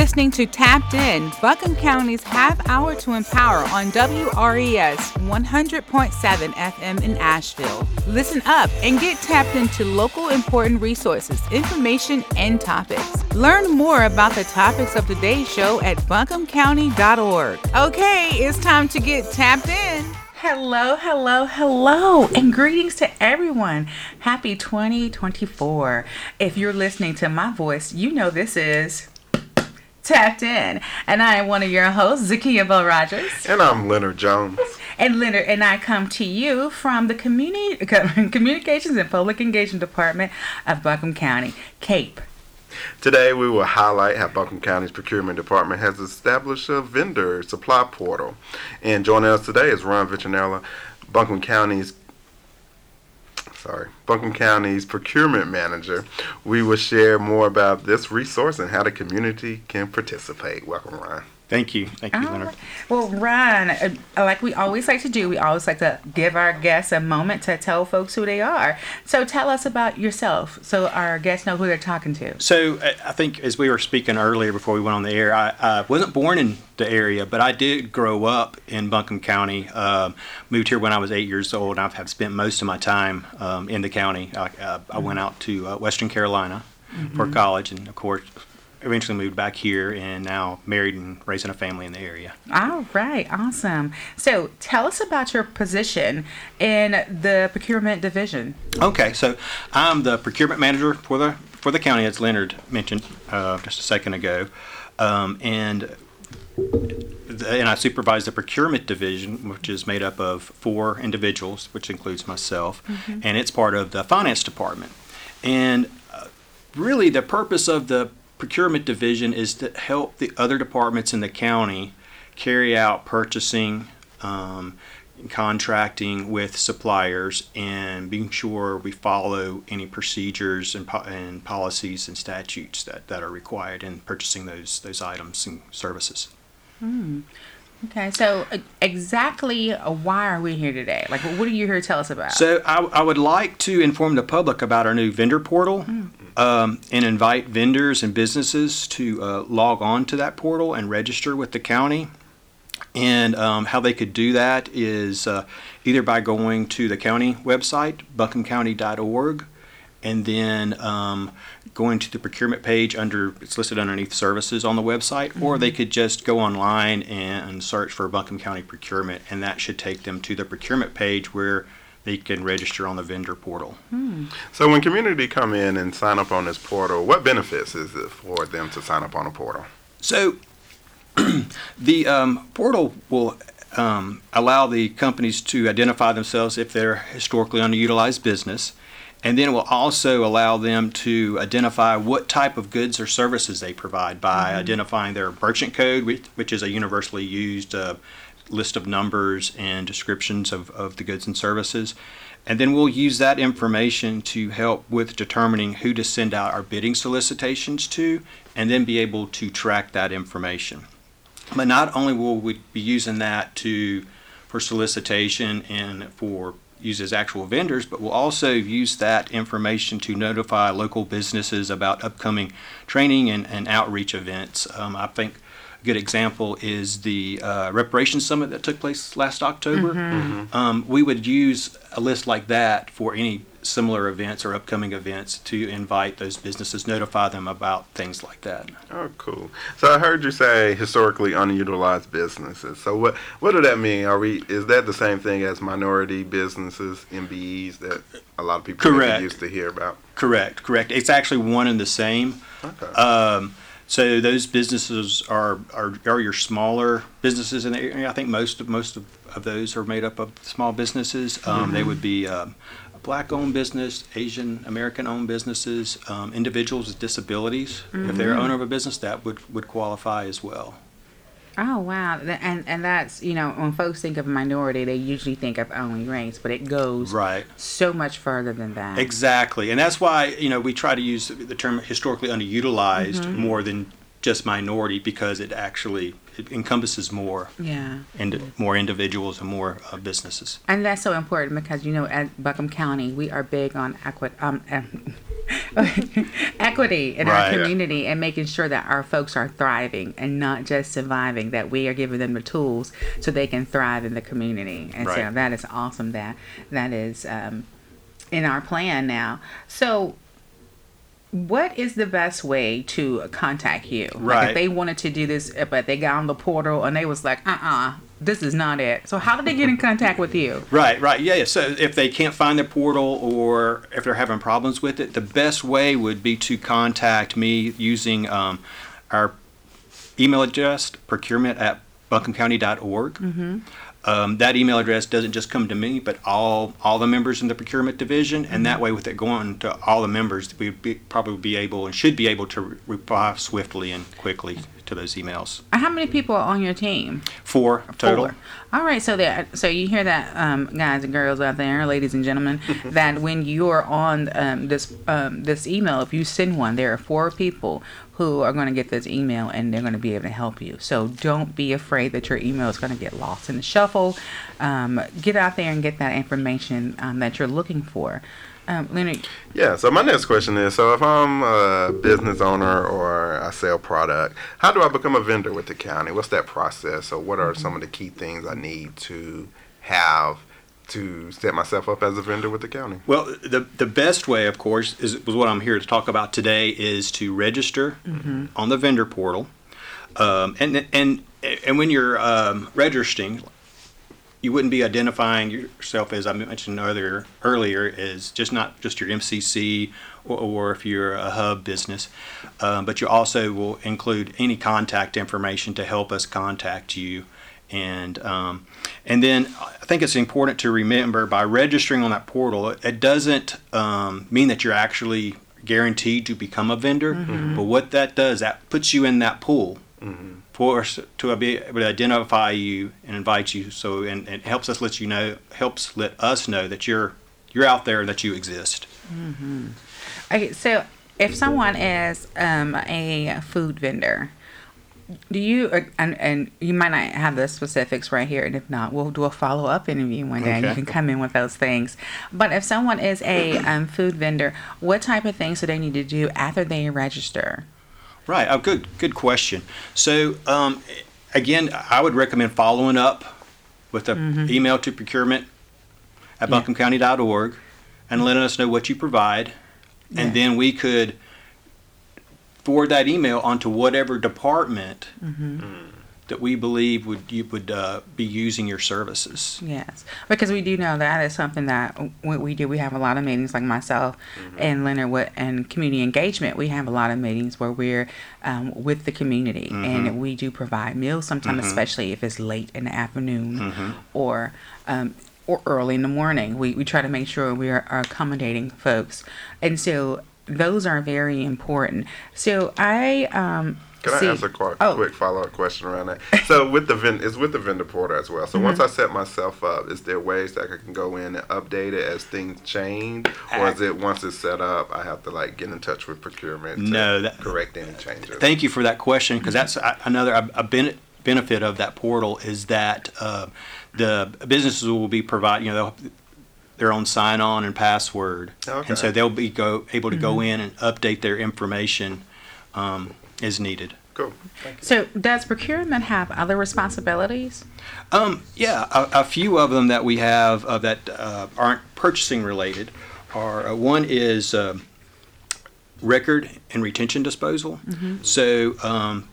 listening to Tapped In, Buncombe County's Half Hour to Empower on WRES 100.7 FM in Asheville. Listen up and get tapped into local important resources, information, and topics. Learn more about the topics of today's show at buncombecounty.org. Okay, it's time to get tapped in. Hello, hello, hello, and greetings to everyone. Happy 2024. If you're listening to my voice, you know this is Tapped In. And I am one of your hosts, Zakiya Bell Rogers. And I'm Leonard Jones. And Leonard and I come to you from the Communications and Public Engagement Department of Buncombe County, CAPE. Today we will highlight how Buncombe County's procurement department has established a vendor supply portal. And joining us today is Ron Venturella, Buncombe County's procurement manager. We will share more about this resource and how the community can participate. Welcome, Ron. Thank you, Leonard. Well, Ron, like we always like to do, we always like to give our guests a moment to tell folks who they are. So tell us about yourself so our guests know who they're talking to. So I think as we were speaking earlier before we went on the air, I wasn't born in the area, but I did grow up in Buncombe County. Moved here when I was 8 years old, and I've spent most of my time in the county. I went out to Western Carolina for college, and of course, eventually moved back here and now married and raising a family in the area. All right. Awesome. So tell us about your position in the procurement division. Okay. So I'm the procurement manager for the county, as Leonard mentioned just a second ago. And I supervise the procurement division, which is made up of 4 individuals, which includes myself. And it's part of the finance department. And really the purpose of the procurement division is to help the other departments in the county carry out purchasing, contracting with suppliers, and being sure we follow any procedures and policies and statutes that are required in purchasing those items and services. Okay, so exactly why are we here today? Like, what are you here to tell us about? So I would like to inform the public about our new vendor portal and invite vendors and businesses to log on to that portal and register with the county. And how they could do that is either by going to the county website, buncombecounty.org, and then going to the procurement page it's listed underneath services on the website, or they could just go online and search for Buncombe County procurement, and that should take them to the procurement page where they can register on the vendor portal. So when community come in and sign up on this portal, what benefits is it for them to sign up on a portal? So the portal will allow the companies to identify themselves if they're historically underutilized business. And then it will also allow them to identify what type of goods or services they provide by identifying their merchant code, which is a universally used list of numbers and descriptions of the goods and services. And then we'll use that information to help with determining who to send out our bidding solicitations to, and then be able to track that information. But not only will we be using that for solicitation and for use as actual vendors, but we'll also use that information to notify local businesses about upcoming training and outreach events. I think a good example is the Reparations Summit that took place last October. We would use a list like that for any similar events or upcoming events to invite those businesses, notify them about things like that. Oh, cool. So I heard you say historically underutilized businesses. So what does that mean? Is that the same thing as minority businesses, MBEs, that a lot of people used to hear about? Correct. It's actually one and the same. Okay. So those businesses are your smaller businesses in the area. I think most of those are made up of small businesses. They would be Black-owned business, Asian American-owned businesses, individuals with disabilities. If they're owner of a business, that would qualify as well. Oh, wow. And that's, when folks think of minority, they usually think of only race, but it goes so much further than that. Exactly. And that's why, we try to use the term historically underutilized more than just minority, because it actually encompasses more, and more individuals and more businesses. And that's so important, because you know, at Buncombe County, we are big on equity in our community, and making sure that our folks are thriving and not just surviving, that we are giving them the tools so they can thrive in the community. And so that is awesome that is in our plan now. So what is the best way to contact you? Right. Like if they wanted to do this, but they got on the portal and they was like, this is not it. So how do they get in contact with you? Right. So if they can't find the portal, or if they're having problems with it, the best way would be to contact me using our email address, procurement@buncombecounty.org. Mm-hmm. That email address doesn't just come to me, but all the members in the procurement division, and that way, with it going to all the members, we'd probably be able and should be able to reply swiftly and quickly to those emails. How many people are on your team? 4 total. 4. All right, so you hear that, guys and girls out there, ladies and gentlemen, that when you're on this email, if you send one, there are 4 people who are going to get this email, and they're going to be able to help you. So don't be afraid that your email is going to get lost in the shuffle. Get out there and get that information that you're looking for. Leonard? Yeah, so my next question is, so if I'm a business owner or I sell product, how do I become a vendor with the county? What's that process? So what are some of the key things I need to have to set myself up as a vendor with the county? Well, the best way, of course, is what I'm here to talk about today, is to register on the vendor portal. And when you're registering, you wouldn't be identifying yourself, as I mentioned earlier, as not just your MCC or if you're a hub business, but you also will include any contact information to help us contact you. And then I think it's important to remember, by registering on that portal, it doesn't mean that you're actually guaranteed to become a vendor. Mm-hmm. But what that does, that puts you in that pool for us to be able to identify you and invite you. So and helps let us know that you're out there, that you exist. Mm-hmm. Okay, so if someone is a food vendor. Do you, and you might not have the specifics right here, and if not, we'll do a follow-up interview one day, and you can come in with those things. But if someone is a food vendor, what type of things do they need to do after they register? Right. Oh, good question. So, again, I would recommend following up with an email to procurement@buncombecounty.org and letting us know what you provide, and then we could forward that email onto whatever department that we believe would be using your services. Yes, because we do know that is something that we do. We have a lot of meetings, like myself and Leonard, and community engagement. We have a lot of meetings where we're with the community, and we do provide meals sometimes, especially if it's late in the afternoon or early in the morning. We try to make sure we are accommodating folks, and so those are very important. So I can I ask a quick follow-up question around that? So it's with the vendor portal as well. So once I set myself up, is there ways that I can go in and update it as things change, or is it once it's set up, I have to get in touch with procurement to correct any changes? Thank you for that question, because that's another benefit of that portal, is that the businesses will be providing their own sign-on and password, and so they'll be able to go in and update their information as needed. Cool. So does procurement have other responsibilities? A few of them that we have that aren't purchasing related are one is record and retention disposal. So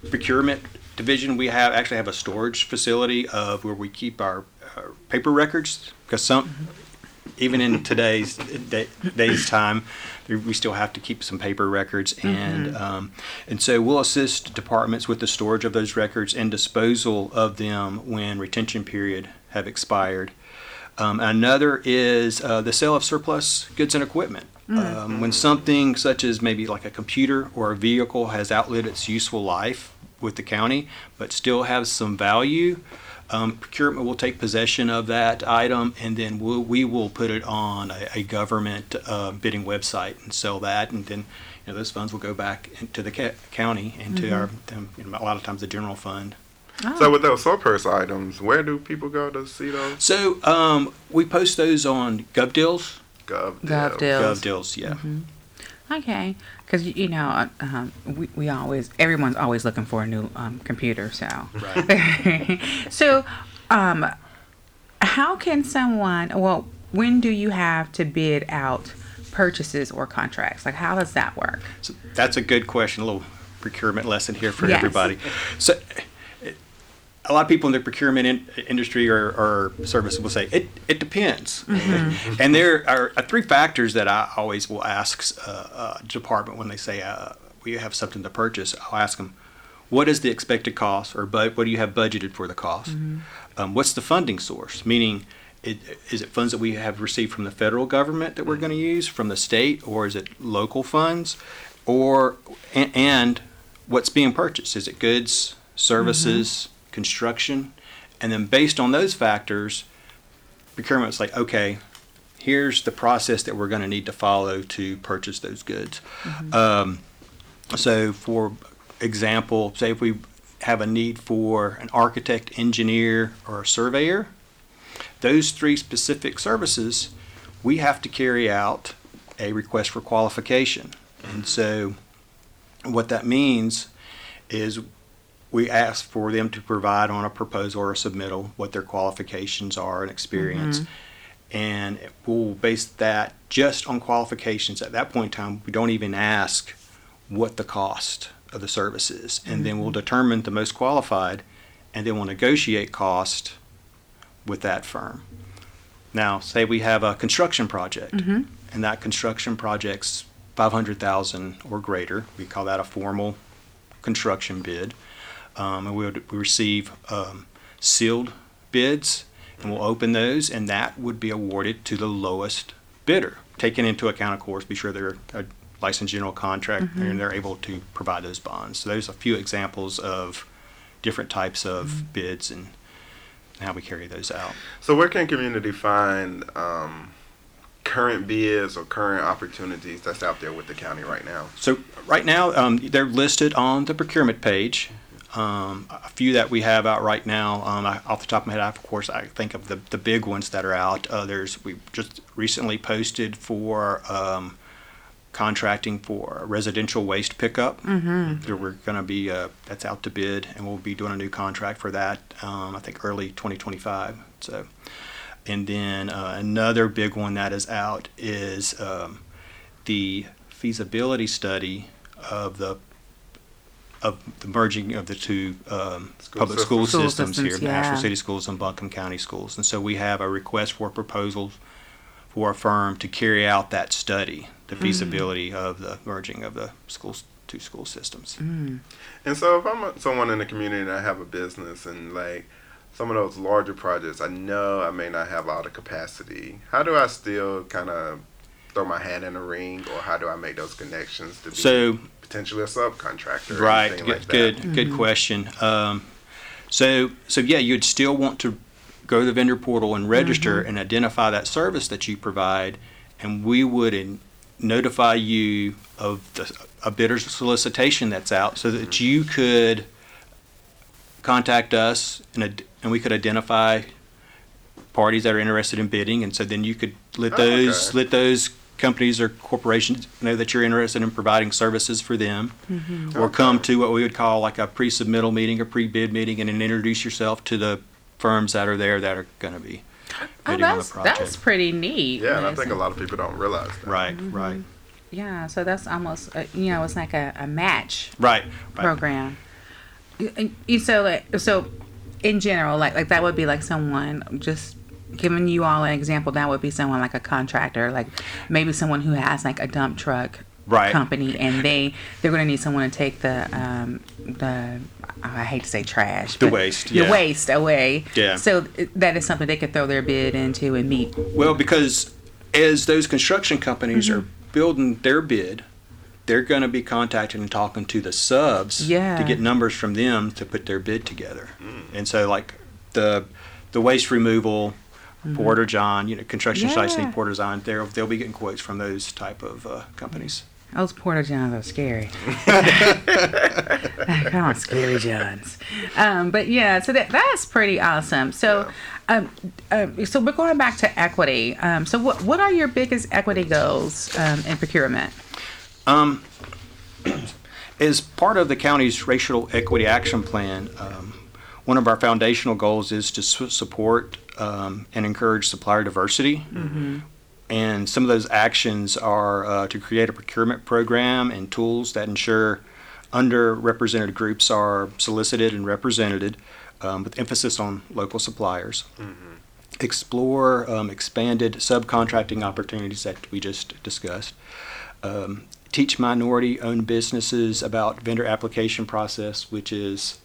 procurement division, we have a storage facility of where we keep our paper records, because some. Even in today's day's time, we still have to keep some paper records, and so we'll assist departments with the storage of those records and disposal of them when retention period have expired. Another is the sale of surplus goods and equipment. When something such as maybe like a computer or a vehicle has outlived its useful life with the county, but still has some value, Procurement will take possession of that item, and then we will put it on a government bidding website and sell that, and then those funds will go back into the county and to our a lot of times the general fund. Oh. So with those surplus items, where do people go to see those? So we post those on GovDeals. GovDeals, yeah. Mm-hmm. Okay, because we always, everyone's always looking for a new computer. So, right. So, how can someone? Well, when do you have to bid out purchases or contracts? Like, how does that work? So that's a good question. A little procurement lesson here for everybody. So, a lot of people in the procurement industry or service will say, it depends. Mm-hmm. And there are three factors that I always will ask a department when they say, we have something to purchase. I'll ask them, what is the expected cost, or what do you have budgeted for the cost? Mm-hmm. What's the funding source? Meaning, is it funds that we have received from the federal government that we're going to use, from the state, or is it local funds? And what's being purchased? Is it goods, services, construction? And then based on those factors, procurement's like, okay, here's the process that we're going to need to follow to purchase those goods. Mm-hmm. So for example, say if we have a need for an architect, engineer, or a surveyor, those three specific services, we have to carry out a request for qualification. And so what that means is we ask for them to provide on a proposal or a submittal what their qualifications are and experience. Mm-hmm. And we'll base that just on qualifications. At that point in time, we don't even ask what the cost of the service is. And then we'll determine the most qualified, and then we'll negotiate cost with that firm. Now, say we have a construction project, and that construction project's $500,000 or greater. We call that a formal construction bid. And we receive sealed bids, and we'll open those, and that would be awarded to the lowest bidder, taking into account, of course, be sure they're a licensed general contractor and they're able to provide those bonds. So there's a few examples of different types of bids and how we carry those out. So where can community find current bids or current opportunities that's out there with the county right now? So right now, they're listed on the procurement page. A few that we have out right now, off the top of my head, of course, I think of the big ones that are out. We just recently posted for contracting for residential waste pickup. So we're going to be, that's out to bid, and we'll be doing a new contract for that, I think early 2025. So, and then another big one that is out is the feasibility study of the merging of the two public school systems here, Nashville City Schools and Buncombe County Schools. And so we have a request for proposals for a firm to carry out that study, the feasibility of the merging of the two school systems. And so if I'm someone in the community and I have a business, and like some of those larger projects, I know I may not have all the capacity. How do I still kind of throw my hand in the ring, or how do I make those connections to be potentially a subcontractor? Right. Good question. So you'd still want to go to the vendor portal and register and identify that service that you provide, and we would notify you of a bidder's solicitation that's out, so that you could contact us and we could identify parties that are interested in bidding, and so then you could let those companies or corporations know that you're interested in providing services for them, or come to what we would call like a pre-submittal meeting or pre-bid meeting, and then introduce yourself to the firms that are there that are going to be bidding on the project. That's pretty neat. Yeah, and I think a lot of people don't realize that. Right. Yeah, so that's almost, it's like a match program. So in general, like that would be like someone just giving you all an example, that would be someone like a contractor, like maybe someone who has like a dump truck company, and they're going to need someone to take the waste away. Yeah. So that is something they could throw their bid into and meet. Well, because as those construction companies are building their bid, they're going to be contacting and talking to the subs to get numbers from them to put their bid together. And so like the waste removal, Porter John, construction sites need Porter John. They'll be getting quotes from those type of companies. Those Porter Johns are scary. Come on, scary Johns. But yeah, so that's pretty awesome. So, so we're going back to equity. So what are your biggest equity goals in procurement? As part of the county's racial equity action plan, one of our foundational goals is to support and encourage supplier diversity. Mm-hmm. And some of those actions are to create a procurement program and tools that ensure underrepresented groups are solicited and represented, with emphasis on local suppliers. Mm-hmm. Explore expanded subcontracting opportunities that we just discussed. Teach minority-owned businesses about vendor application process, which is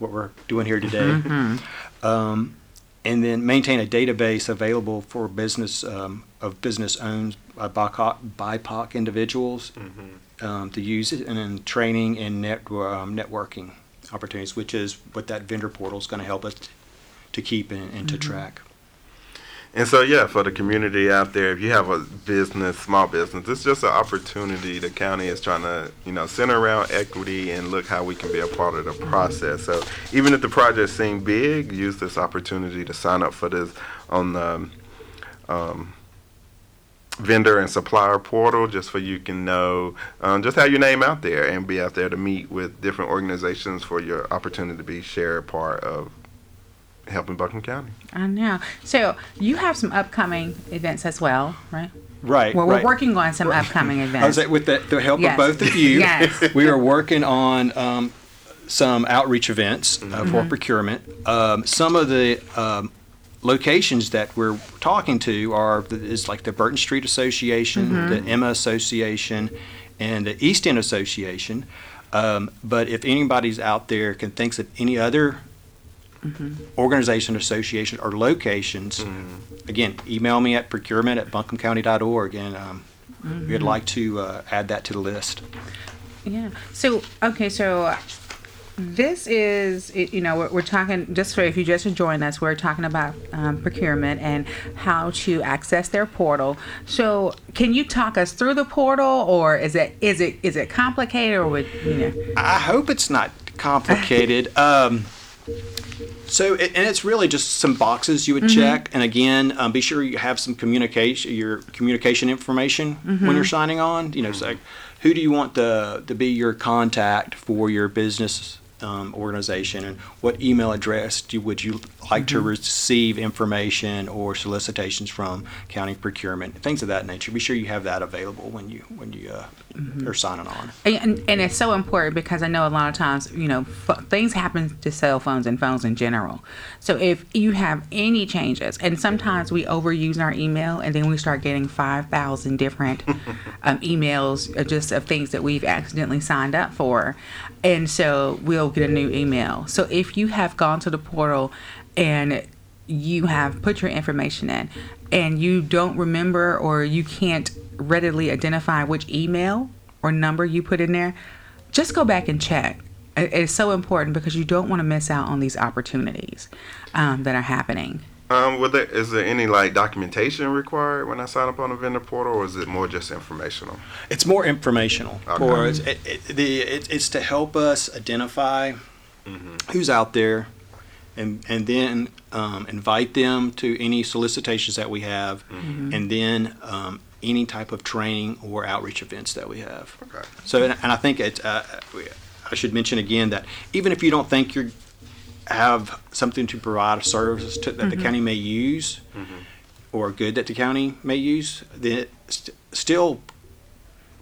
what we're doing here today. Mm-hmm. And then maintain a database available for business of business-owned BIPOC individuals to use it, and then training and networking opportunities, which is what that vendor portal is going to help us to keep and to track. And so, yeah, for the community out there, if you have a business, small business, it's just an opportunity. The county is trying to, center around equity and look how we can be a part of the process. So even if the project seems big, use this opportunity to sign up for this on the vendor and supplier portal, just so you can know, just have your name out there and be out there to meet with different organizations for your opportunity to be shared part of helping Buncombe County. I know. So you have some upcoming events as well, right? Right. Well, we're working on some upcoming events. I was like, with the help of both of you, we are working on some outreach events for procurement. Some of the locations that we're talking to is like the Burton Street Association, the Emma Association, and the East End Association. But if anybody's out there thinks of any other organization, association, or locations, again, email me at procurement@buncombecounty.org, and we'd like to add that to the list. Yeah. So, okay, so this is, we're talking, just for if you just joined us, we're talking about procurement and how to access their portal. So can you talk us through the portal, or is it complicated, or I hope it's not complicated. So, and it's really just some boxes you would check, and again, be sure you have some communication information when you're signing on. So who do you want to be your contact for your business organization, and what email address would you like to receive information or solicitations from county procurement, things of that nature. Be sure you have that available when you are signing on. And it's so important, because I know a lot of times things happen to cell phones and phones in general. So if you have any changes, and sometimes we overuse our email, and then we start getting 5,000 different emails just of things that we've accidentally signed up for, and so we'll get a new email. So if you have gone to the portal and you have put your information in, and you don't remember, or you can't readily identify which email or number you put in there, just go back and check. It's so important, because you don't want to miss out on these opportunities that are happening. Is there any documentation required when I sign up on a vendor portal, or is it more just informational? It's more informational. Okay. Or it's to help us identify who's out there, and then invite them to any solicitations that we have, and then any type of training or outreach events that we have. Okay. So, and I think I should mention again that even if you don't think you have something to provide, a service that the county may use, or a good that the county may use, then still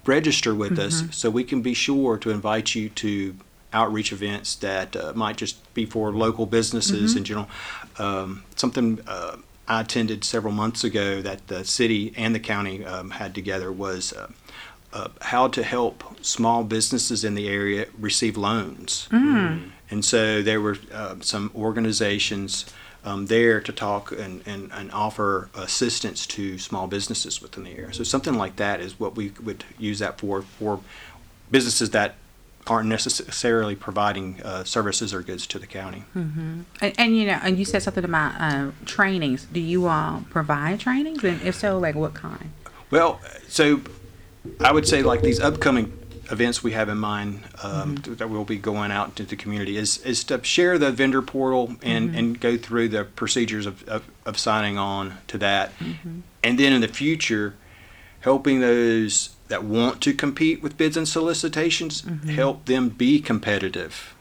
register with us, so we can be sure to invite you to outreach events that might just be for local businesses in general. Something I attended several months ago that the city and the county had together was how to help small businesses in the area receive loans. And so there were some organizations there to talk and offer assistance to small businesses within the area. So something like that is what we would use that for businesses that aren't necessarily providing services or goods to the county. Mm-hmm. And you know, and you said something about trainings. Do you all provide trainings? And if so, like what kind? Well, so I would say like these upcoming events we have in mind that will be going out to the community is to share the vendor portal and, and go through the procedures of signing on to that. Mm-hmm. And then in the future, helping those that want to compete with bids and solicitations, help them be competitive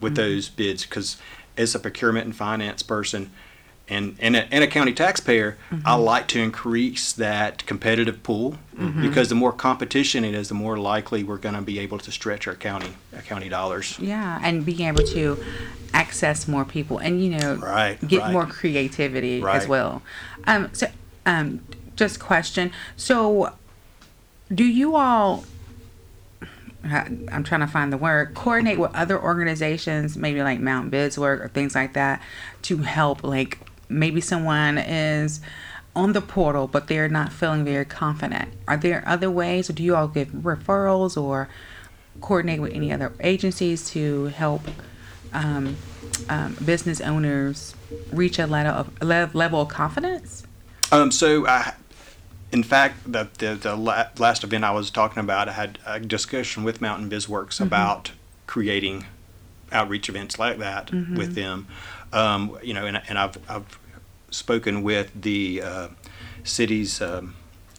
with those bids. Because as a procurement and finance person and a county taxpayer, I like to increase that competitive pool because the more competition it is, the more likely we're going to be able to stretch our county dollars. Yeah, and being able to access more people and, you know, get more creativity as well. Just question. So, do you all, I'm trying to find the word, coordinate with other organizations, maybe like Mountain BizWorks or things like that, to help? Like maybe someone is on the portal, but they're not feeling very confident. Are there other ways? Or do you all give referrals or coordinate with any other agencies to help business owners reach a level of confidence? In fact, the last event I was talking about, I had a discussion with Mountain BizWorks about creating outreach events like that with them. You know, and I've spoken with the city's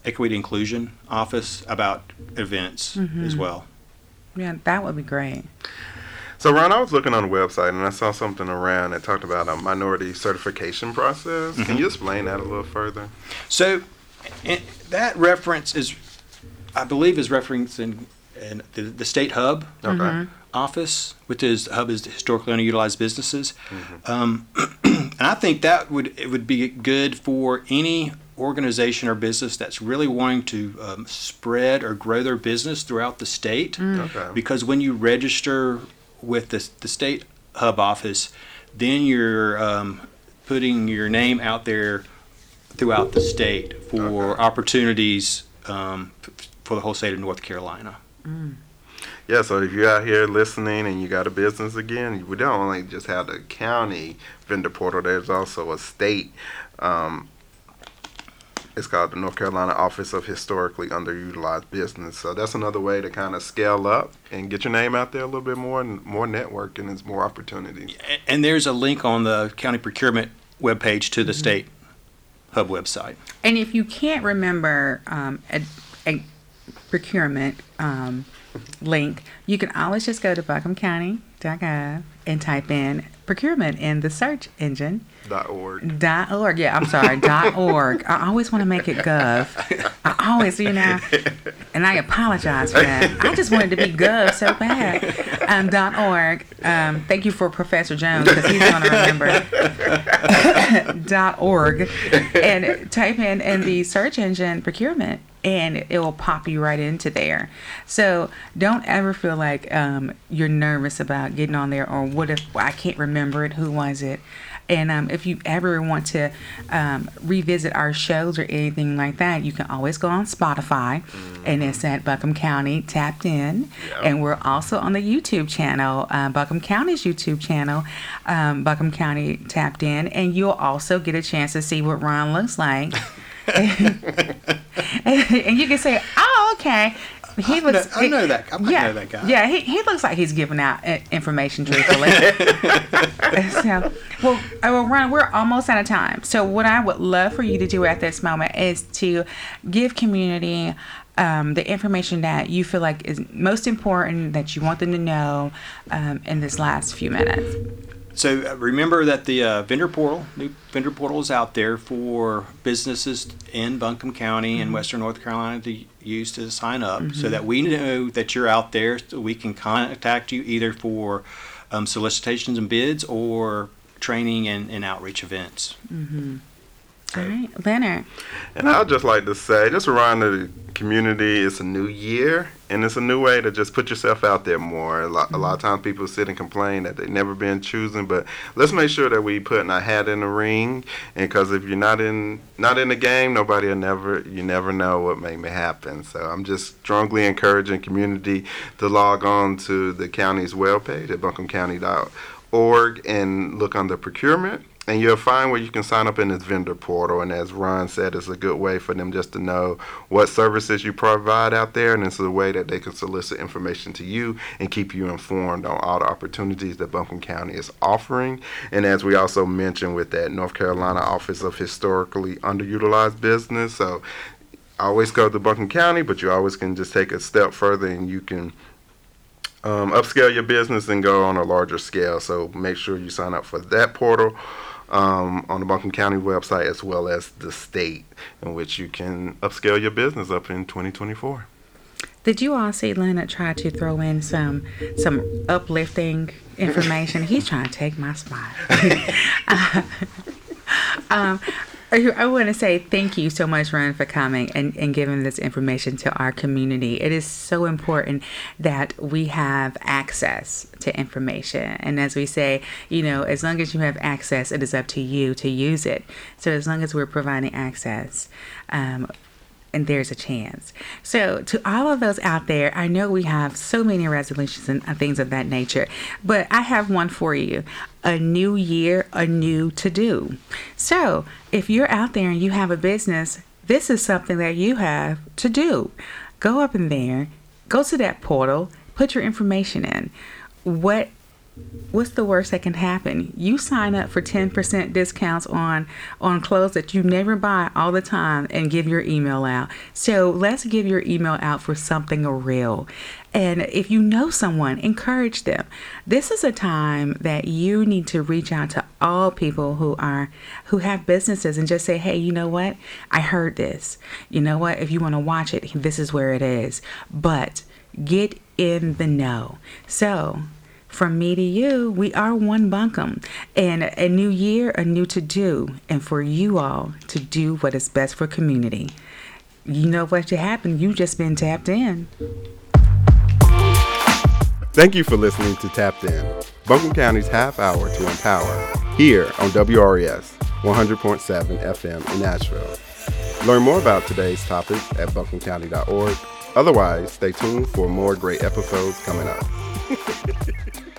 Equity Inclusion Office about events as well. Yeah, that would be great. So, Ron, I was looking on the website, and I saw something around that talked about a minority certification process. Can you explain that a little further? So, and that reference is, I believe, is referencing in the state hub office, which is the hub is the historically underutilized businesses. And I think that would be good for any organization or business that's really wanting to spread or grow their business throughout the state. Because when you register with the state hub office, then you're putting your name out there throughout the state for opportunities for the whole state of North Carolina. Yeah, so if you're out here listening and you got a business, again, we don't only just have the county vendor portal, there's also a state, it's called the North Carolina Office of Historically Underutilized Business. So that's another way to kind of scale up and get your name out there a little bit more, and more networking is more opportunities. And there's a link on the county procurement webpage to the state hub website. And if you can't remember a procurement link, you can always just go to buncombecounty.gov and type in procurement in the search engine. .org. Yeah, I'm sorry. .org. I always want to make it gov. I always, you know, and I apologize for that. I just wanted to be gov so bad. .org. Thank you for Professor Jones, because he's going to remember. .org. And type in the search engine procurement, and it will pop you right into there. So don't ever feel like you're nervous about getting on there, or what if I can't remember it, who was it? And if you ever want to revisit our shows or anything like that, you can always go on Spotify, and it's at Buncombe County Tapped In. Yep. And we're also on the YouTube channel, Buncombe County's YouTube channel, Buncombe County Tapped In. And you'll also get a chance to see what Ron looks like. And you can say, oh, okay. He looks. I know that guy. Yeah, he looks like he's giving out information truthfully. So, well, Ron, we're almost out of time. So, what I would love for you to do at this moment is to give community the information that you feel like is most important that you want them to know in this last few minutes. So remember that the new vendor portal is out there for businesses in Buncombe County and Western North Carolina to use to sign up, so that we know that you're out there, so we can contact you either for solicitations and bids or training and outreach events. All right, Leonard. And I'd just like to say, just around the community, it's a new year, and it's a new way to just put yourself out there more. A lot of times people sit and complain that they've never been chosen, but let's make sure that we putting our hat in the ring, and because if you're not in the game, nobody will you never know what may happen. So I'm just strongly encouraging community to log on to the county's webpage at BuncombeCounty.org and look under procurement. And you'll find where you can sign up in this vendor portal. And as Ron said, it's a good way for them just to know what services you provide out there. And it's a way that they can solicit information to you and keep you informed on all the opportunities that Buncombe County is offering. And as we also mentioned with that North Carolina Office of Historically Underutilized Business. So always go to Buncombe County, but you always can just take a step further and you can upscale your business and go on a larger scale. So make sure you sign up for that portal. On the Buncombe County website as well as the state, in which you can upscale your business up in 2024. Did you all see Leonard try to throw in some uplifting information? He's trying to take my spot. I want to say thank you so much, Ron, for coming and giving this information to our community. It is so important that we have access to information. And as we say, you know, as long as you have access, it is up to you to use it. So as long as we're providing access, and there's a chance. So to all of those out there, I know we have so many resolutions and things of that nature, but I have one for you. A new year, a new to-do. So if you're out there and you have a business, this is something that you have to do. Go up in there, go to that portal, put your information in. What's the worst that can happen? You sign up for 10% discounts on clothes that you never buy all the time and give your email out. So let's give your email out for something real. And if you know someone, encourage them. This is a time that you need to reach out to all people who have businesses and just say, hey, you know what? I heard this. You know what? If you want to watch it, this is where it is. But get in the know. So from me to you, we are one Buncombe, and a new year, a new to-do, and for you all to do what is best for community. You know what should happen, you've just been tapped in. Thank you for listening to Tapped In, Buncombe County's half hour to empower, here on WRES 100.7 FM in Nashville. Learn more about today's topics at BuncombeCounty.org. Otherwise, stay tuned for more great episodes coming up.